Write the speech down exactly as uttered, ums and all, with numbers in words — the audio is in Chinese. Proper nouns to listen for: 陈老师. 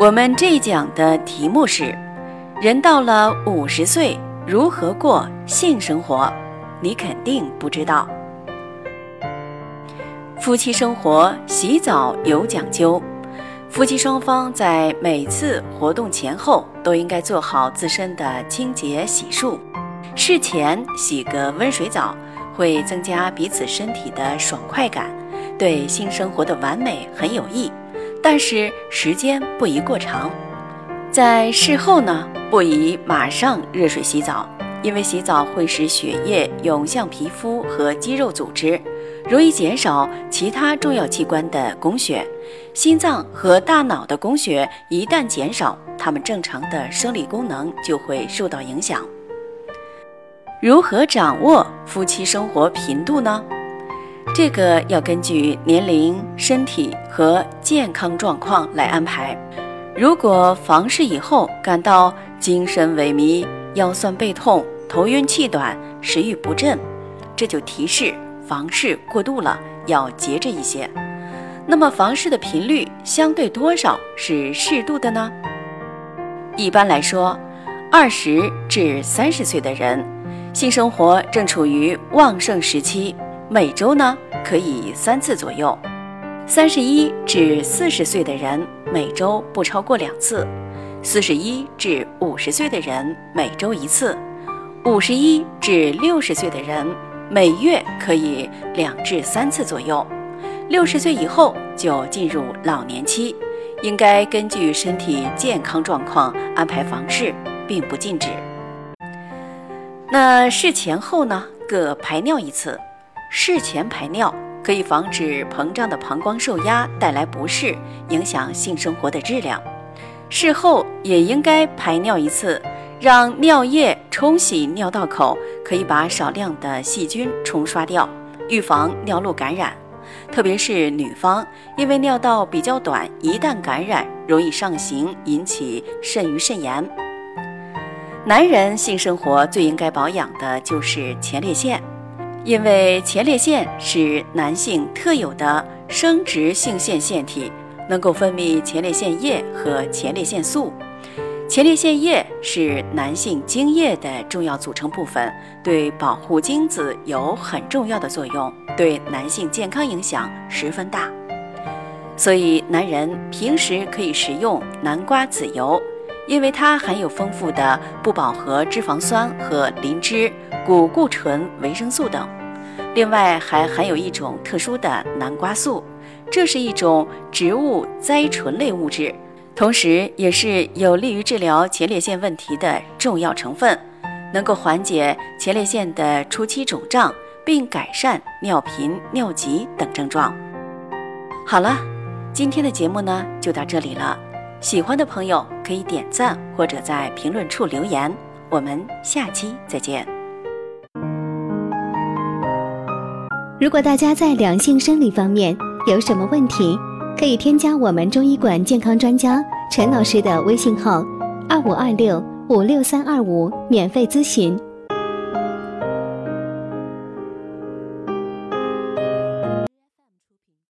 我们这一讲的题目是：人到了五十岁，如何过性生活？你肯定不知道。夫妻生活洗澡有讲究，夫妻双方在每次活动前后都应该做好自身的清洁洗漱。事前洗个温水澡，会增加彼此身体的爽快感，对性生活的完美很有益。但是时间不宜过长，在事后呢，不宜马上热水洗澡，因为洗澡会使血液涌向皮肤和肌肉组织，容易减少其他重要器官的供血。心脏和大脑的供血一旦减少，它们正常的生理功能就会受到影响。如何掌握夫妻生活频度呢？这个要根据年龄、身体和健康状况来安排。如果房事以后感到精神萎靡、腰酸背痛、头晕气短、食欲不振，这就提示房事过度了，要节制一些。那么房事的频率相对多少是适度的呢？一般来说，二十至三十岁的人，性生活正处于旺盛时期。每周呢可以三次左右。三十一至四十岁的人每周不超过两次，四十一至五十岁的人每周一次，五十一至六十岁的人每月可以两至三次左右。六十岁以后就进入老年期，应该根据身体健康状况安排房事，并不禁止。那事前后呢，各排尿一次。事前排尿可以防止膨胀的膀胱受压带来不适，影响性生活的质量。事后也应该排尿一次，让尿液冲洗尿道口，可以把少量的细菌冲刷掉，预防尿路感染。特别是女方，因为尿道比较短，一旦感染容易上行，引起肾盂肾炎。男人性生活最应该保养的就是前列腺。因为前列腺是男性特有的生殖性腺腺体，能够分泌前列腺液和前列腺素。前列腺液是男性精液的重要组成部分，对保护精子有很重要的作用，对男性健康影响十分大。所以男人平时可以食用南瓜籽油，因为它含有丰富的不饱和脂肪酸和磷脂、谷固醇、维生素等。另外还含有一种特殊的南瓜素，这是一种植物甾醇类物质，同时也是有利于治疗前列腺问题的重要成分，能够缓解前列腺的初期肿胀，并改善尿频、尿急等症状。好了，今天的节目呢就到这里了。喜欢的朋友可以点赞或者在评论处留言，我们下期再见。如果大家在两性生理方面有什么问题，可以添加我们中医馆健康专家陈老师的微信号二五二六五六三二五免费咨询。